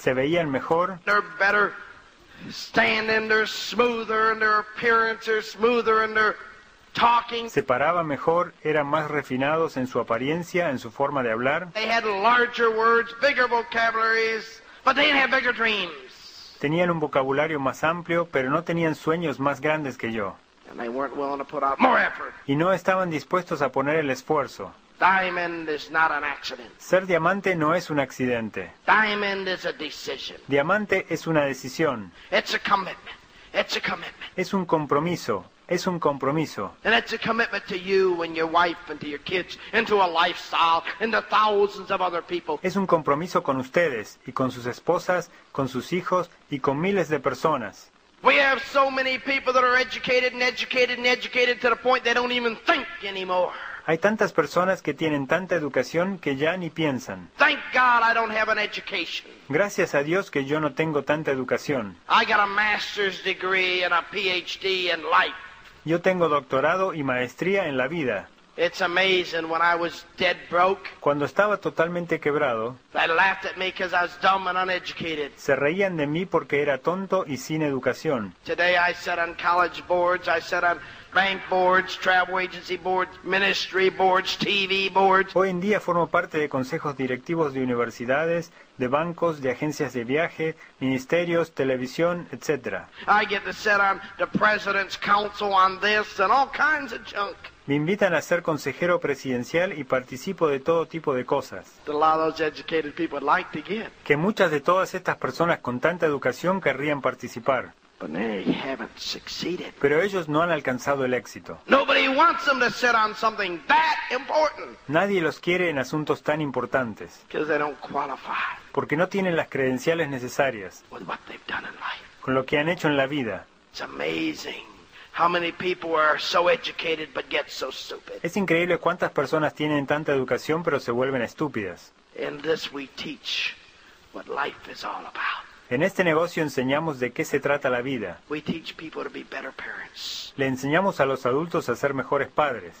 Se veían mejor. Se paraban mejor, eran más refinados en su apariencia, en su forma de hablar. Tenían un vocabulario más amplio, pero no tenían sueños más grandes que yo. Y no estaban dispuestos a poner el esfuerzo. Ser diamante no es un accidente. Diamante es una decisión. Es un compromiso. Es un compromiso. Es un compromiso con ustedes y con sus esposas, con sus hijos y con miles de personas. Hay tantas personas que tienen tanta educación que ya ni piensan. Gracias a Dios que yo no tengo tanta educación. Yo tengo doctorado y maestría en la vida. Cuando estaba totalmente quebrado, se reían de mí porque era tonto y sin educación. Hoy en día formo parte de consejos directivos de universidades, de bancos, de agencias de viaje, ministerios, televisión, etc. Me invitan a ser consejero presidencial y participo de todo tipo de cosas. Que muchas de todas estas personas con tanta educación querrían participar. Pero ellos no han alcanzado el éxito. Nadie los quiere en asuntos tan importantes. Porque no tienen las credenciales necesarias. Con lo que han hecho en la vida. Es increíble cuántas personas tienen tanta educación pero se vuelven estúpidas. En este negocio enseñamos de qué se trata la vida. Le enseñamos a los adultos a ser mejores padres.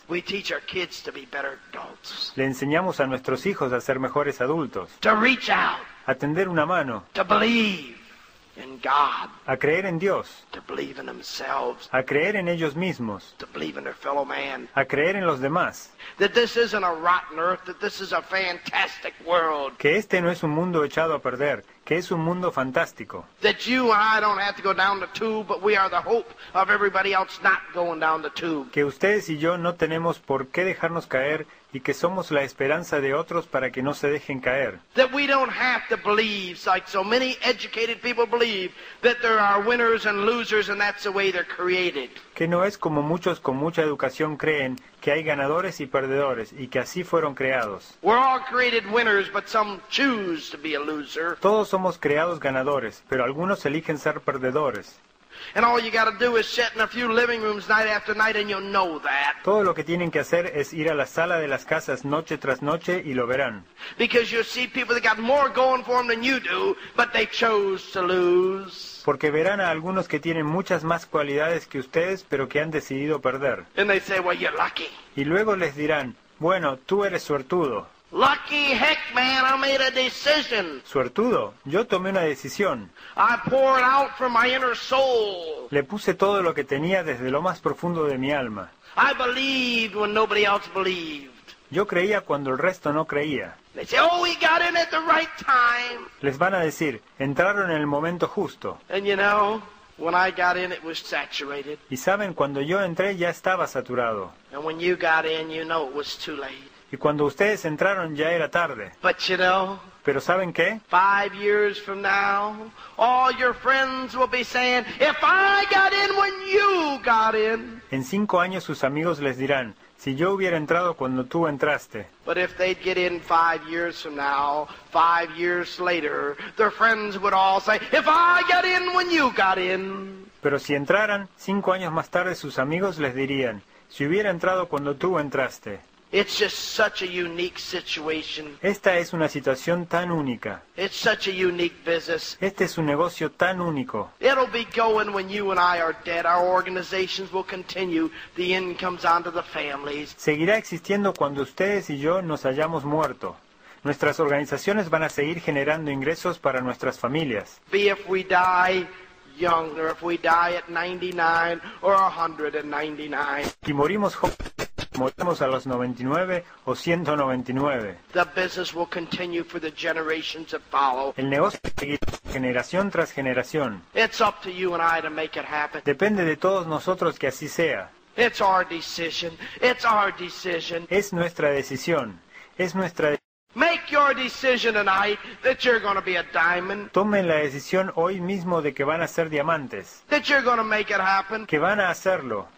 Le enseñamos a nuestros hijos a ser mejores adultos. A tender una mano. A creer en Dios. A creer en ellos mismos. A creer en los demás. Que este no es un mundo echado a perder, que es un mundo fantástico. Que ustedes y yo no tenemos por qué dejarnos caer y que somos la esperanza de otros para que no se dejen caer. Que no es como muchos con mucha educación creen que hay ganadores y perdedores y que así fueron creados. Todos somos creados ganadores, pero algunos eligen ser perdedores. Todo lo que tienen que hacer es ir a la sala de las casas noche tras noche y lo verán. Porque verán a algunos que tienen muchas más cualidades que ustedes, pero que han decidido perder. Y luego les dirán, bueno, tú eres suertudo. Lucky heck, man, I made a decision. Suertudo, yo tomé una decisión. I poured out from my inner soul. Le puse todo lo que tenía desde lo más profundo de mi alma. I believed when nobody else believed. Yo creía cuando el resto no creía. They say, oh, we got in at the right time. Les van a decir, entraron en el momento justo. And you know, when I got in, it was saturated. Y saben, cuando yo entré ya estaba saturado. And when you got in, you know it was too late. Y cuando ustedes entraron ya era tarde. But you know, pero ¿saben qué? 5 years from now, all your friends will be saying, if I got in when you got in. En 5 años sus amigos les dirán, si yo hubiera entrado cuando tú entraste. But if they'd get in 5 years from now, 5 years later, their friends would all say, if I got in when you got in. Pero si entraran, 5 años más tarde sus amigos les dirían, si hubiera entrado cuando tú entraste. It's just such a unique situation. Esta es una situación tan única. It's such a unique business. Este es un negocio tan único. It'll be going when you and I are dead. Our organizations will continue. The incomes onto the families. Seguirá existiendo cuando ustedes y yo nos hayamos muerto. Nuestras organizaciones van a seguir generando ingresos para nuestras familias. Be if we die young, or if we die at 99 or 199. Y morimos jóvenes. Morimos a los 99 o 199. El negocio seguirá generación tras generación. Depende de todos nosotros que así sea. Es nuestra decisión. Es nuestra decisión. Tomen la decisión hoy mismo de que van a ser diamantes. Que van a hacerlo.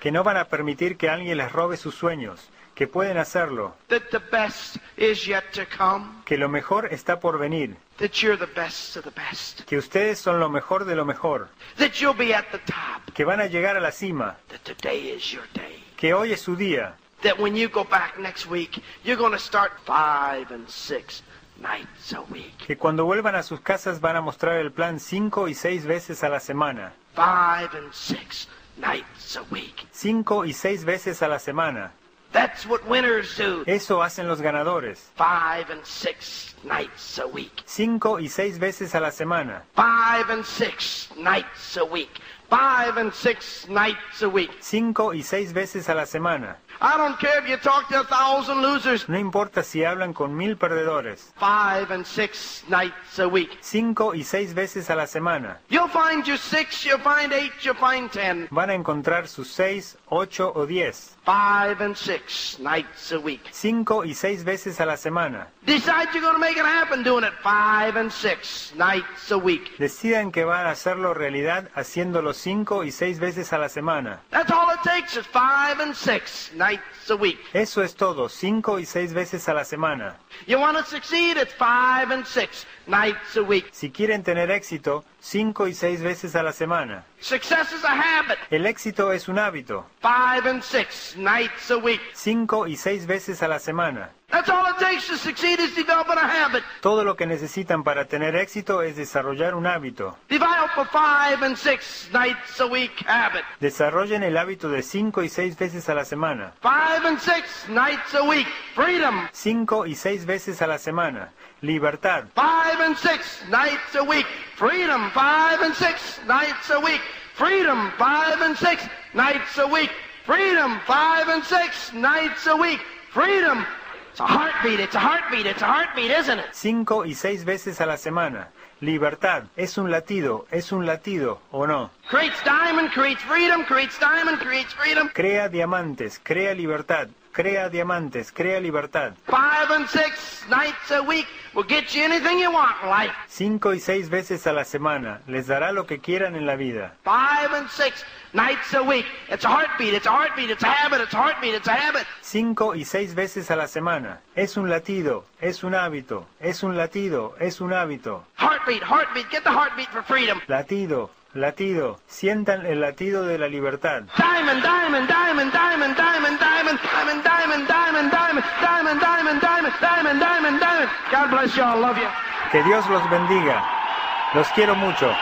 Que no van a permitir que alguien les robe sus sueños. Que pueden hacerlo. Que lo mejor está por venir. Que ustedes son lo mejor de lo mejor. Que van a llegar a la cima. Que hoy es su día. That when you go back next week, you're going to start 5 and 6 nights a week. Que cuando vuelvan a sus casas van a mostrar el plan 5 y 6 veces a la semana. 5 and 6 nights a week. 5 y 6 veces a la semana. That's what winners do. Eso hacen los ganadores. 5 and 6 nights a week. 5 y 6 veces a la semana. 5 and 6 nights a week. 5 and 6 nights a week. 5 y 6 veces a la semana. I don't care if you talk to 1,000 losers. No importa si hablan con 1,000 perdedores. 5 and 6 nights a week. 5 y 6 veces a la semana. You'll find your 6, you'll find 8, you'll find 10. Van a encontrar sus 6, 8 o 10. 5 and 6 nights a week. 5 y 6 veces a la semana. Decide you're going to make it happen doing it 5 and 6 nights a week. Decidan que van a hacerlo realidad haciéndolo 5 y 6 veces a la semana. That's all it takes is 5 and 6 nights a week. Eso es todo, 5 y 6 veces a la semana. You want to succeed at 5 and 6 nights a week. Si quieren tener éxito, 5 y 6 veces a la semana. Success is a habit. El éxito es un hábito. 5 and 6 nights a week. 5 y 6 veces a la semana. That's all it takes to succeed is developing a habit. Todo lo que necesitan para tener éxito es desarrollar un hábito. Develop a 5 and 6 nights a week habit. Desarrollen el hábito de 5 y 6 veces a la semana. 5 and 6 nights a week. Freedom. 5 y 6 veces a la semana. Libertad. 5 and 6 nights a week. Freedom. 5 and 6 nights a week. Freedom. 5 and 6 nights a week. Freedom. 5 and 6 nights a week. Freedom. It's a heartbeat, it's a heartbeat, it's a heartbeat, isn't it? 5 y 6 veces a la semana. Libertad, es un latido, ¿o no? Creates diamond, creates freedom, creates diamond, creates freedom. Crea diamantes, crea libertad, crea diamantes, crea libertad. 5 and 6 nights a week will get you anything you want in life. 5 y 6 veces a la semana, les dará lo que quieran en la vida. 5 and 6 nights a week. It's a heartbeat, it's a heartbeat, it's a habit, it's a heartbeat, it's a habit. 5 y 6 veces a la semana. Es un latido, es un hábito, es un latido, es un hábito. Heartbeat, heartbeat, get the heartbeat for freedom. Latido, latido, sientan el latido de la libertad. Diamond, diamond, diamond, diamond, diamond, diamond, diamond, diamond, diamond, diamond, diamond, diamond, diamond, diamond, diamond, diamond. God bless you, I love you. Que Dios los bendiga. Los quiero mucho.